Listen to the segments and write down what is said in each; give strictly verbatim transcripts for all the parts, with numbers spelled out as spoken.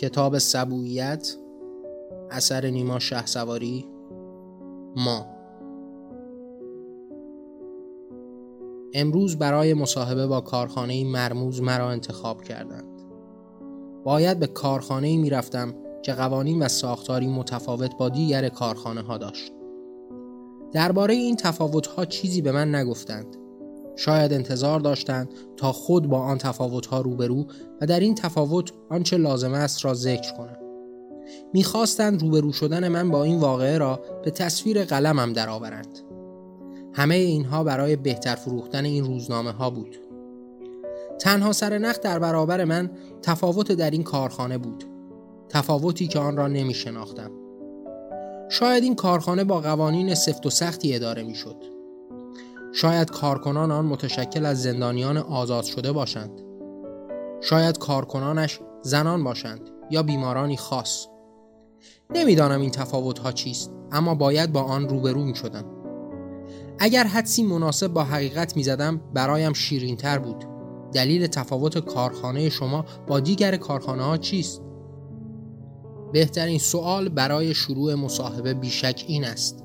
کتاب سبوعیت اثر نیما شهسواری. ما امروز برای مصاحبه با کارخانه‌ای مرموز مرا انتخاب کردند. باید به کارخانه‌ای می‌رفتم که قوانین و ساختاری متفاوت با دیگر کارخانه‌ها داشت. درباره این تفاوت‌ها چیزی به من نگفتند. شاید انتظار داشتند تا خود با آن تفاوت‌ها روبرو و در این تفاوت آنچه لازم است را ذکر کنم. می‌خواستند روبرو شدن من با این واقعه را به تصویر قلمم درآورند. همه اینها برای بهتر فروختن این روزنامه‌ها بود. تنها سرنخ در برابر من تفاوت در این کارخانه بود. تفاوتی که آن را نمی‌شناختم. شاید این کارخانه با قوانین سفت و سختی اداره می‌شد. شاید کارکنان آن متشکل از زندانیان آزاد شده باشند. شاید کارکنانش زنان باشند یا بیمارانی خاص. نمیدانم این تفاوت‌ها چیست، اما باید با آن روبرو می‌شدم. اگر حدسی مناسب با حقیقت می‌زدم برایم شیرین‌تر بود. دلیل تفاوت کارخانه شما با دیگر کارخانه‌ها چیست؟ بهترین سوال برای شروع مصاحبه بیشک این است.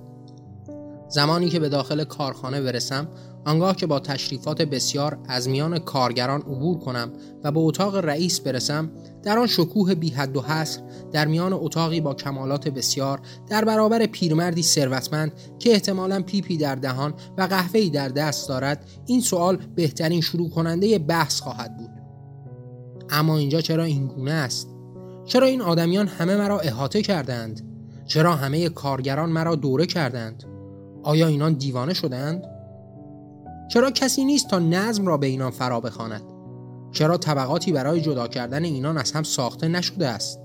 زمانی که به داخل کارخانه برسم، آنگاه که با تشریفات بسیار از میان کارگران عبور کنم و به اتاق رئیس برسم، در آن شکوه بی حد و حصر در میان اتاقی با کمالات بسیار در برابر پیرمردی ثروتمند که احتمالاً پیپی در دهان و قهوه‌ای در دست دارد، این سوال بهترین شروع کننده بحث خواهد بود. اما اینجا چرا این گونه است؟ چرا این آدمیان همه مرا احاطه کردند؟ چرا همه کارگران مرا دوره کردند؟ آیا اینان دیوانه شدند؟ چرا کسی نیست تا نظم را به اینان فرا بخواند؟ چرا طبقاتی برای جدا کردن اینان از هم ساخته نشده است؟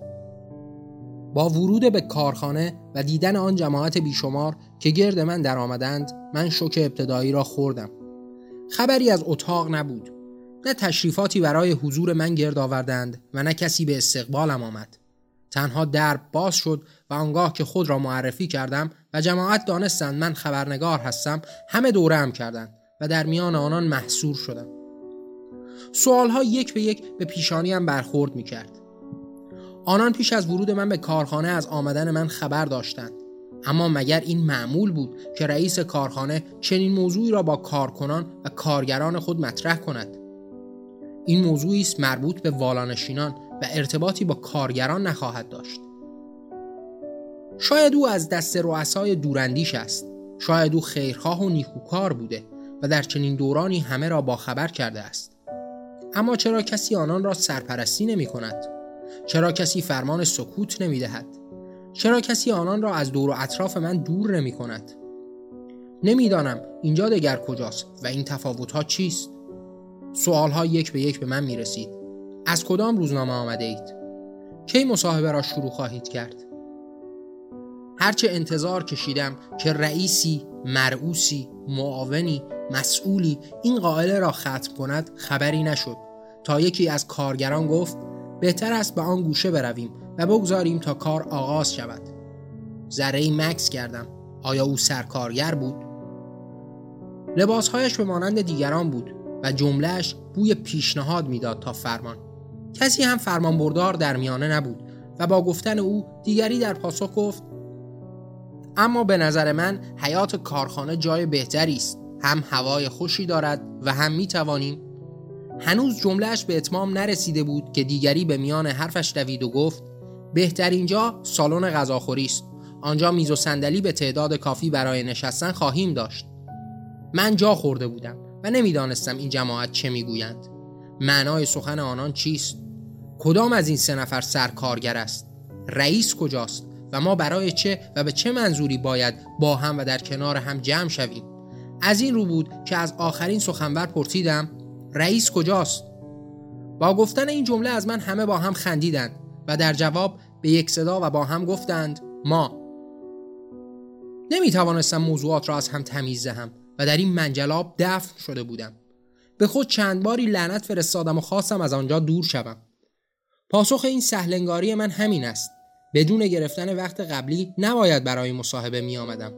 با ورود به کارخانه و دیدن آن جماعت بیشمار که گرد من در آمدند، من شوک ابتدایی را خوردم. خبری از اتاق نبود. نه تشریفاتی برای حضور من گرد آوردند و نه کسی به استقبالم آمد. تنها درب باز شد و آنگاه که خود را معرفی کردم و جماعت دانستند من خبرنگار هستم، همه دوره‌ام کردند و در میان آنان محصور شدم. سوالها یک به یک به پیشانیم برخورد می‌کرد. آنان پیش از ورود من به کارخانه از آمدن من خبر داشتند، اما مگر این معمول بود که رئیس کارخانه چنین موضوعی را با کارکنان و کارگران خود مطرح کند؟ این موضوعی است مربوط به والانشینان و ارتباطی با کارگران نخواهد داشت. شاید او از دست رؤسای دوراندیش است. شاید او خیرخواه و نیکوکار بوده و در چنین دورانی همه را باخبر کرده است. اما چرا کسی آنان را سرپرستی نمی کند؟ چرا کسی فرمان سکوت نمی دهد؟ چرا کسی آنان را از دور و اطراف من دور نمی کند؟ نمیدانم اینجا دگر کجاست و این تفاوت‌ها چیست؟ سوال‌ها یک به یک به من می‌رسید. از کدام روزنامه آمده اید؟ کی مصاحبه را شروع خواهید کرد؟ هرچه انتظار کشیدم که رئیسی، مرئوسی، معاونی، مسئولی این قائله را ختم کند، خبری نشد تا یکی از کارگران گفت بهتر است به آن گوشه برویم و بگذاریم تا کار آغاز شود. ذره‌ای مکث کردم. آیا او سرکارگر بود؟ لباس‌هایش به مانند دیگران بود و جملهش بوی پیشنهاد میداد تا فرمان. کسی هم فرمان بردار در میانه نبود و با گفتن او دیگری در پاسخ گفت اما به نظر من حیات کارخانه جای بهتری است، هم هوای خوشی دارد و هم می توانیم. هنوز جملهش به اتمام نرسیده بود که دیگری به میان حرفش دوید و گفت بهترین جا سالن غذاخوری است، آنجا میز و صندلی به تعداد کافی برای نشستن خواهیم داشت. من جا خورده بودم و نمیدانستم این جماعت چه میگویند. معنای سخن آنان چیست؟ کدام از این سه نفر سرکارگر است؟ رئیس کجاست؟ و ما برای چه و به چه منظوری باید با هم و در کنار هم جمع شویم؟ از این رو بود که از آخرین سخنور پرسیدم رئیس کجاست؟ با گفتن این جمله از من همه با هم خندیدند و در جواب به یک صدا و با هم گفتند ما. نمیتوانستم موضوعات را از هم تمیز دهم و در این منجلاب دفن شده بودم. به خود چند باری لعنت فرستادم و خواستم از آنجا دور شوم. پاسخ این سهلنگاری من همین است. بدون گرفتن وقت قبلی نباید برای مصاحبه می آمدم.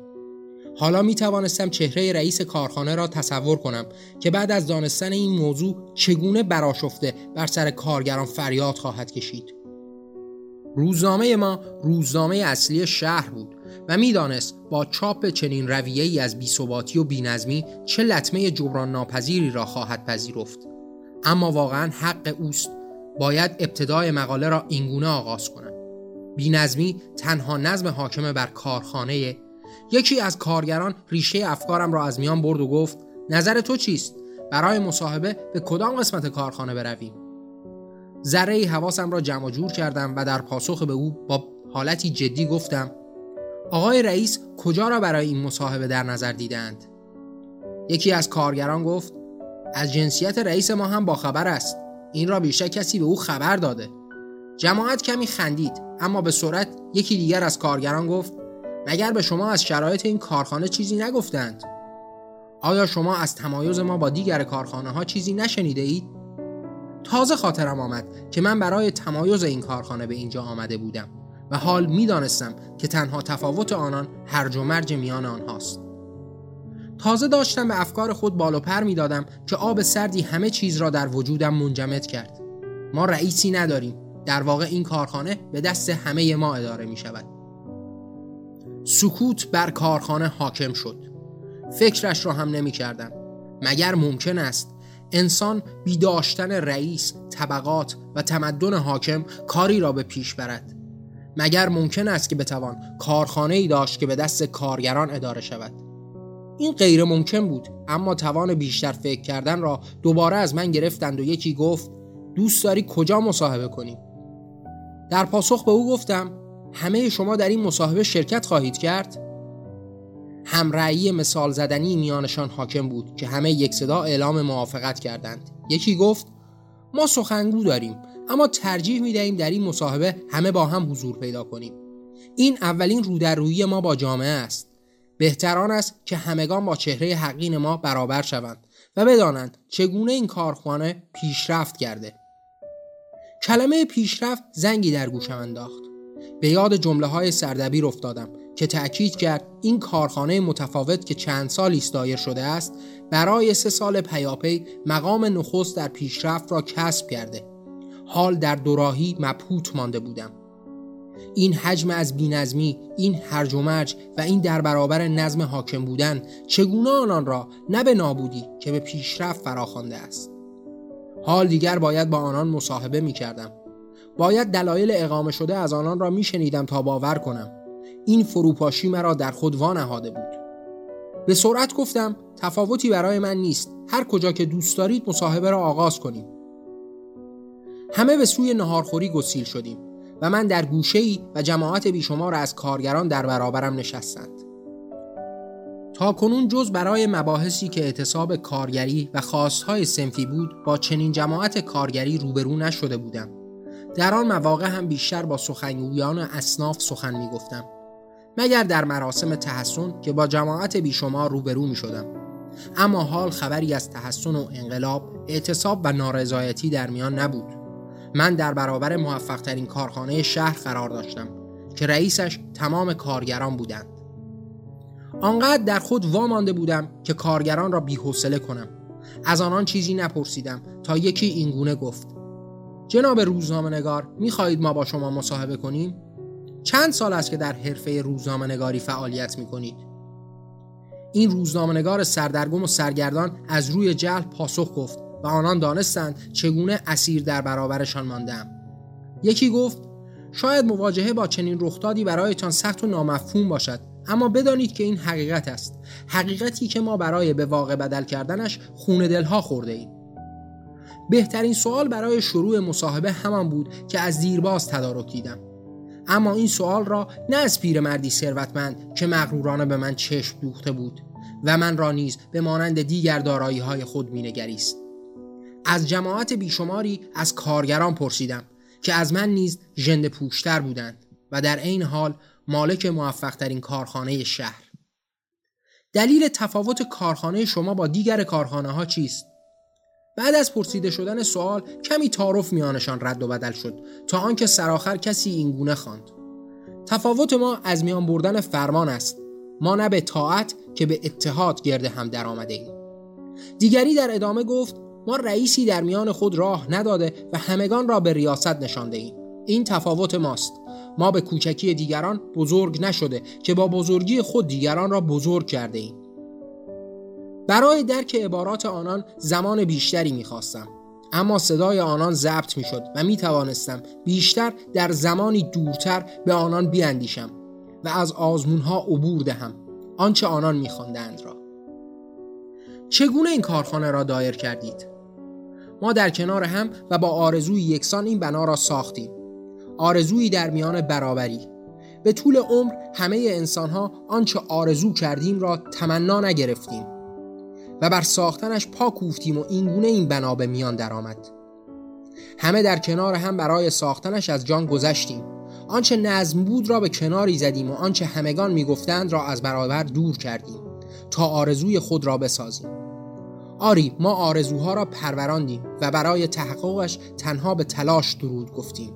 حالا می توانستم چهره رئیس کارخانه را تصور کنم که بعد از دانستن این موضوع چگونه برآشفته بر سر کارگران فریاد خواهد کشید. روزنامه ما روزنامه اصلی شهر بود و میدانست با چاپ چنین رویه‌ای از بی‌ثباتی و بی‌نظمی چه لطمه جبران ناپذیری را خواهد پذیرفت. اما واقعا حق اوست. باید ابتدای مقاله را اینگونه آغاز کنم: بی‌نظمی تنها نظم حاکم بر کارخانه. یکی از کارگران ریشه افکارم را از میان برد و گفت: نظر تو چیست؟ برای مصاحبه به کدام قسمت کارخانه برویم؟ ذره‌ای حواسم را جمع جور کردم و در پاسخ به او با حالتی جدی گفتم: آقای رئیس کجا را برای این مصاحبه در نظر دیدند؟ یکی از کارگران گفت: از جنسیت رئیس ما هم باخبر است. این را بیشتر کسی به او خبر داده. جماعت کمی خندید، اما به سرعت یکی دیگر از کارگران گفت: مگر به شما از شرایط این کارخانه چیزی نگفتند؟ آیا شما از تمایز ما با دیگر کارخانه ها چیزی نشنیده اید؟ تازه خاطرم آمد که من برای تمایز این کارخانه به اینجا آمده بودم و حال می دانستم که تنها تفاوت آنان هرج و مرج میان آنهاست. تازه داشتم به افکار خود بال و پر می دادم که آب سردی همه چیز را در وجودم منجمد کرد. ما رئیسی نداریم. در واقع این کارخانه به دست همه ما اداره می شود. سکوت بر کارخانه حاکم شد. فکرش را هم نمی کردم. مگر ممکن است انسان بی داشتن رئیس، طبقات و تمدن حاکم کاری را به پیش برد؟ مگر ممکن است که بتوان کارخانه‌ای داشت که به دست کارگران اداره شود؟ این غیر ممکن بود، اما توان بیشتر فکر کردن را دوباره از من گرفتند و یکی گفت: دوست داری کجا مصاحبه کنیم؟ در پاسخ به او گفتم: همه شما در این مصاحبه شرکت خواهید کرد؟ همرأیی مثال زدنی میانشان حاکم بود که همه یک صدا اعلام موافقت کردند. یکی گفت: ما سخنگو داریم، اما ترجیح میدهیم در این مصاحبه همه با هم حضور پیدا کنیم. این اولین رودررویی ما با جامعه است. بهتر آن است که همگان با چهره حقین ما برابر شوند و بدانند چگونه این کارخانه پیشرفت کرده. کلمه پیشرفت زنگی در گوشم انداخت. به یاد جمله های سردبیر افتادم که تأکید کرد این کارخانه متفاوت که چند سالی است دایر شده است، برای سه سال پیاپی مقام نخست در پیشرفت را کسب کرده. حال در دوراهی مبهوت مانده بودم. این حجم از بی‌نظمی، این هرج و مرج و این در برابر نظم حاکم بودن چگونه آنان را نه به نابودی که به پیشرفت فراخوانده است. حال دیگر باید با آنان مصاحبه می کردم. باید دلایل اقامه شده از آنان را می شنیدم تا باور کنم. این فروپاشی مرا در خود وا نهاده بود. به سرعت گفتم: تفاوتی برای من نیست. هر کجا که دوست دارید مصاحبه را آغاز کنیم. همه به سوی نهارخوری گسیل شدیم و من در گوشه‌ای و جماعت بیشمار از کارگران در برابرم نشستند. تا کنون جز برای مباحثی که اعتصاب کارگری و خواست‌های صنفی بود، با چنین جماعت کارگری روبرو نشده بودم. در آن مواقع هم بیشتر با سخنگویان اصناف سخن می‌گفتم، مگر در مراسم تحسن که با جماعت بیشمار روبرو می‌شدم. اما حال خبری از تحسن و انقلاب، اعتصاب و نارضایتی در میان نبود. من در برابر موفق ترین کارخانه شهر قرار داشتم که رئیسش تمام کارگران بودند. آنقدر در خود وامانده بودم که کارگران را بی‌حوصله کنم. از آنان چیزی نپرسیدم تا یکی اینگونه گفت: جناب روزنامه‌نگار، می‌خواهید ما با شما مصاحبه کنیم؟ چند سال است که در حرفه روزنامه‌نگاری فعالیت می‌کنید؟ این روزنامه‌نگار سردرگم و سرگردان از روی جهل پاسخ گفت و آنان دانستند چگونه اسیر در برابرشان ماندم. یکی گفت: شاید مواجهه با چنین رخدادی برایتان سخت و نامفهوم باشد، اما بدانید که این حقیقت است، حقیقتی که ما برای به واقع بدل کردنش خون دلها خورده ایم. بهترین سوال برای شروع مصاحبه همان بود که از دیرباز تدارک دیدم، اما این سوال را نه از پیرمردی ثروتمند که مغرورانه به من چشم دوخته بود و من را نیز به مانند دیگر دارایی‌های خود می‌نگریست. از جماعت بیشماری از کارگران پرسیدم که از من نیز ژنده پوشتر بودند و در این حال مالک موفق ترین کارخانه شهر. دلیل تفاوت کارخانه شما با دیگر کارخانه ها چیست؟ بعد از پرسیده شدن سوال کمی تعارف میانشان رد و بدل شد تا آنکه سرآخر کسی اینگونه خواند: تفاوت ما از میان بردن فرمان است. ما نه به طاعت که به اتحاد گرد هم در آمده ایم. دیگری در ادامه گفت: ما رئیسی در میان خود راه نداده و همگان را به ریاست نشانده ایم. این تفاوت ماست. ما به کوچکی دیگران بزرگ نشده که با بزرگی خود دیگران را بزرگ کرده ایم. برای درک عبارات آنان زمان بیشتری می‌خواستم، اما صدای آنان ضبط می‌شد و می‌توانستم بیشتر در زمانی دورتر به آنان بیاندیشم و از آزمون‌ها عبور دهم آنچه آنان می‌خواندند را. چگونه این کارخانه را دایر کردید؟ ما در کنار هم و با آرزوی یکسان این بنا را ساختیم، آرزویی در میان برابری. به طول عمر همه انسان‌ها آنچه آرزو کردیم را تمنا نگرفتیم و بر ساختنش پا کوفتیم و اینگونه این بنا به میان درآمد. همه در کنار هم برای ساختنش از جان گذشتیم، آنچه نظم بود را به کناری زدیم و آنچه همگان میگفتند را از برابر دور کردیم تا آرزوی خود را بسازیم. آری، ما آرزوها را پروراندیم و برای تحققش تنها به تلاش درود گفتیم.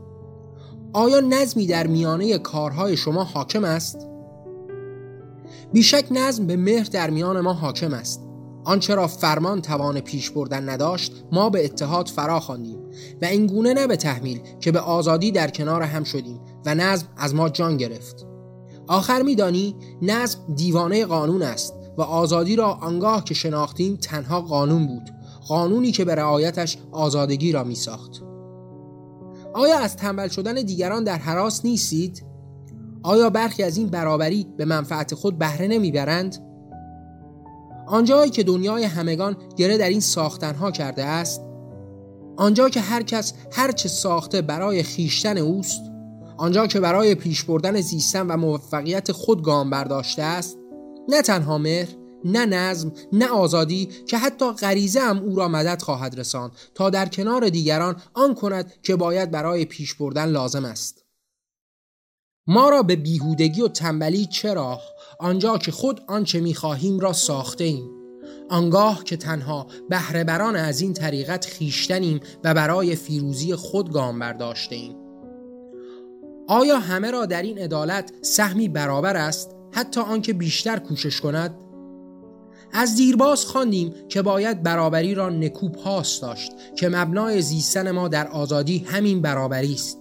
آیا نظمی در میانه کارهای شما حاکم است؟ بیشک نظم به مهر در میان ما حاکم است. آنچه را فرمان توان پیش بردن نداشت ما به اتحاد فرا خواندیم و اینگونه نه به تحمیل که به آزادی در کنار هم شدیم و نظم از ما جان گرفت. آخر میدانی نظم دیوانه قانون است و آزادی را آنگاه که شناختیم تنها قانون بود، قانونی که به رعایتش آزادگی را می ساخت. آیا از تنبل شدن دیگران در هراس نیستید؟ آیا برخی از این برابری به منفعت خود بهره نمی برند؟ آنجایی که دنیای همگان گره در این ساختنها کرده است، آنجا که هر کس هر چه ساخته برای خیشتن اوست، آنجا که برای پیش بردن زیستن و موفقیت خود گام برداشته است، نه تنها مهر، نه نظم، نه آزادی که حتی غریزه هم او را مدد خواهد رساند تا در کنار دیگران آن کند که باید برای پیش بردن لازم است. ما را به بیهودگی و تنبلی چرا؟ آنجا که خود آنچه می‌خواهیم را ساخته ایم، آنگاه که تنها بهره بران از این طریقت خیشتنیم و برای فیروزی خود گام برداشته ایم. آیا همه را در این عدالت سهمی برابر است، حتی آنکه بیشتر کوشش کند؟ از دیرباز خواندیم که باید برابری را نکو پاس داشت که مبنای زیستن ما در آزادی همین برابری است.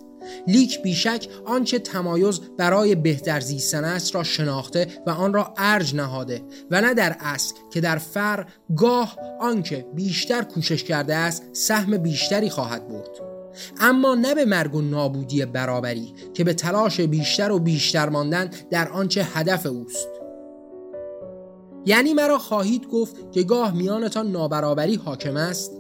لیک بیشک آنچه تمایز برای بهتر زیستن است را شناخته و آن را ارج نهاده و نه در اصل که در فر گاه آنکه بیشتر کوشش کرده است سهم بیشتری خواهد برد، اما نه به مرگ و نابودی برابری که به تلاش بیشتر و بیشتر ماندن در آنچه هدف اوست. یعنی مرا خواهید گفت که گاه میانتان نابرابری حاکم است؟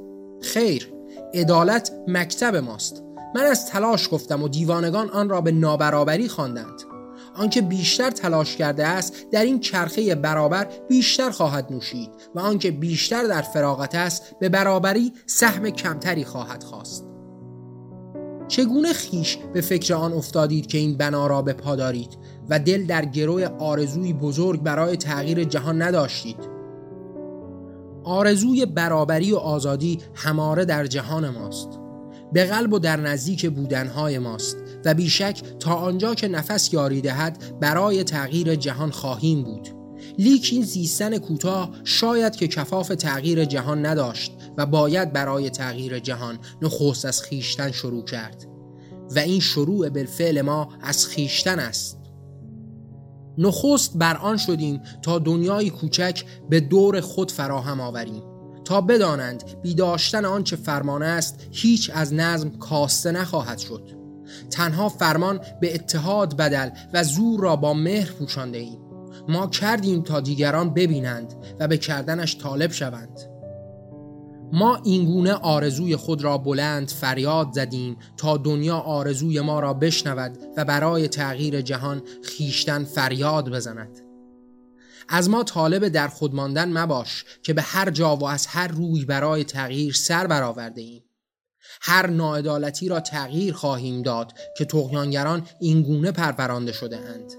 خیر، عدالت مکتب ماست. من از تلاش گفتم و دیوانگان آن را به نابرابری خواندند. آنکه بیشتر تلاش کرده است در این چرخه برابر بیشتر خواهد نوشید و آنکه بیشتر در فراغت است به برابری سهم کمتری خواهد خواست. چگونه خیش به فکر آن افتادید که این بنا را به پا دارید و دل در گروی آرزوی بزرگ برای تغییر جهان نداشتید؟ آرزوی برابری و آزادی هماره در جهان ماست، به قلب و در نزدیک بودنهای ماست و بیشک تا آنجا که نفس یاری دهد برای تغییر جهان خواهیم بود. لیک این زیستن کوتاه شاید که کفاف تغییر جهان نداشت و باید برای تغییر جهان نخست از خیشتن شروع کرد و این شروع بالفعل ما از خیشتن است. نخست بر آن شدیم تا دنیای کوچک به دور خود فراهم آوریم تا بدانند بیداشتن آن چه فرمانه است هیچ از نظم کاسته نخواهد شد. تنها فرمان به اتحاد بدل و زور را با مهر پوشانده ایم. ما کردیم تا دیگران ببینند و به کردنش طالب شوند. ما اینگونه آرزوی خود را بلند فریاد زدیم تا دنیا آرزوی ما را بشنود و برای تغییر جهان خیشتن فریاد بزند. از ما طالب در خود ماندن مباش که به هر جا و از هر روی برای تغییر سر برآورده ایم. هر ناعدالتی را تغییر خواهیم داد که طغیانگران اینگونه پرورانده شده اند.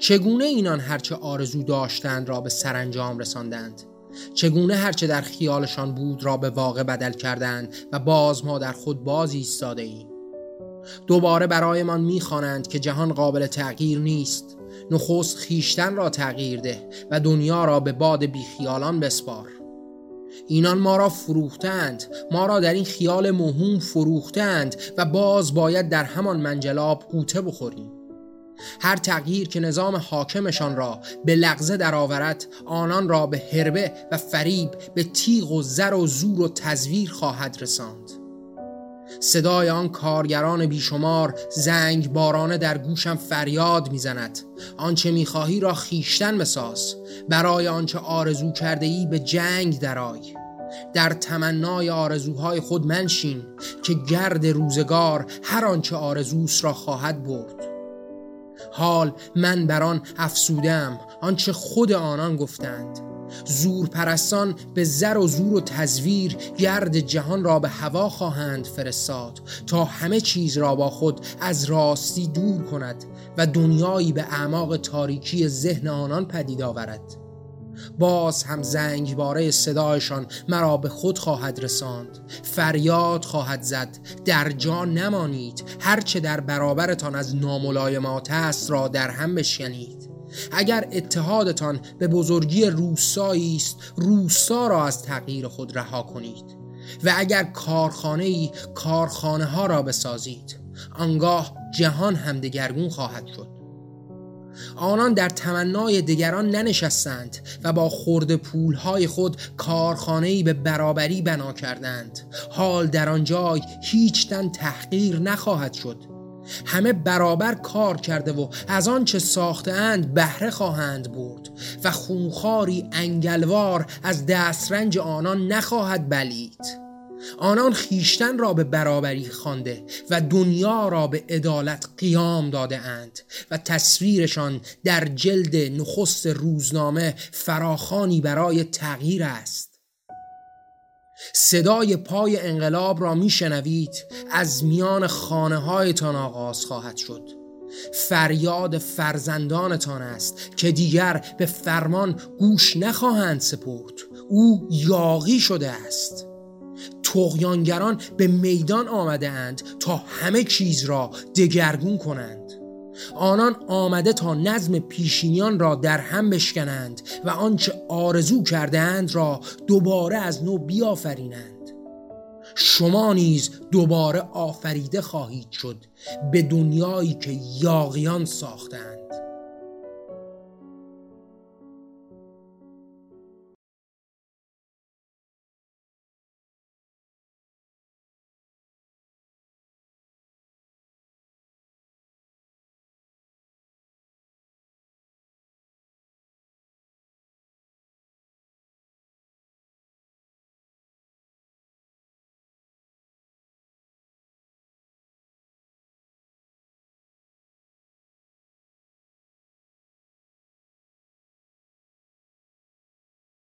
چگونه اینان هرچه آرزو داشتند را به سرانجام رساندند؟ چگونه هرچه در خیالشان بود را به واقع بدل کردند و باز ما در خود باز ایستاده ایم. دوباره برای من میخوانند که جهان قابل تغییر نیست. نخست خیشتن را تغییر ده و دنیا را به باد بیخیالان بسپار. اینان ما را فروختند، ما را در این خیال موهوم فروختند و باز باید در همان منجلاب غوطه بخوریم. هر تغییر که نظام حاکمشان را به لغزه درآورد، آنان را به هربه و فریب، به تیغ و زر و زور و تزویر خواهد رساند. صدای آن کارگران بیشمار زنگ بارانه در گوشم فریاد میزند: آنچه میخواهی را خیشتن بساز، برای آنچه آرزو کرده ای به جنگ درآی، در تمنای آرزوهای خود منشین که گرد روزگار هر آنچه آرزوست را خواهد برد. حال من بر آن افسودم، آنچه خود آنان گفتند. زور پرستان به زر و زور و تزویر گرد جهان را به هوا خواهند فرستاد تا همه چیز را با خود از راستی دور کند و دنیایی به اعماق تاریکی ذهن آنان پدید آورد. باز هم زنگباره صدایشان مرا به خود خواهد رساند، فریاد خواهد زد: در جا نمانید، هرچه در برابرتان از ناملایمات است را در هم بشکنید. اگر اتحادتان به بزرگی روسایی است، روسا را از تغییر خود رها کنید و اگر کارخانه‌ای، کارخانه ها را بسازید. آنگاه جهان هم دگرگون خواهد شد. آنان در تمنای دیگران ننشستند و با خرد پولهای خود کارخانه‌ای به برابری بنا کردند. حال در آنجای هیچ تن تحقیر نخواهد شد. همه برابر کار کرده و از آن چه ساختند بهره خواهند برد و خونخواری انگلوار از دسترنج آنان نخواهد بلید. آنان خیشتن را به برابری خوانده و دنیا را به عدالت قیام داده اند و تصویرشان در جلد نخست روزنامه فراخوانی برای تغییر است. صدای پای انقلاب را میشنوید، از میان خانه‌هایتان آغاز خواهد شد. فریاد فرزندانتان است که دیگر به فرمان گوش نخواهند سپرد. او یاغی شده است. طغیانگران به میدان آمده اند تا همه چیز را دگرگون کنند. آنان آمده تا نظم پیشینیان را در هم بشکنند و آنچه آرزو کردند را دوباره از نو بیافرینند. شما نیز دوباره آفریده خواهید شد به دنیایی که یاغیان ساختند.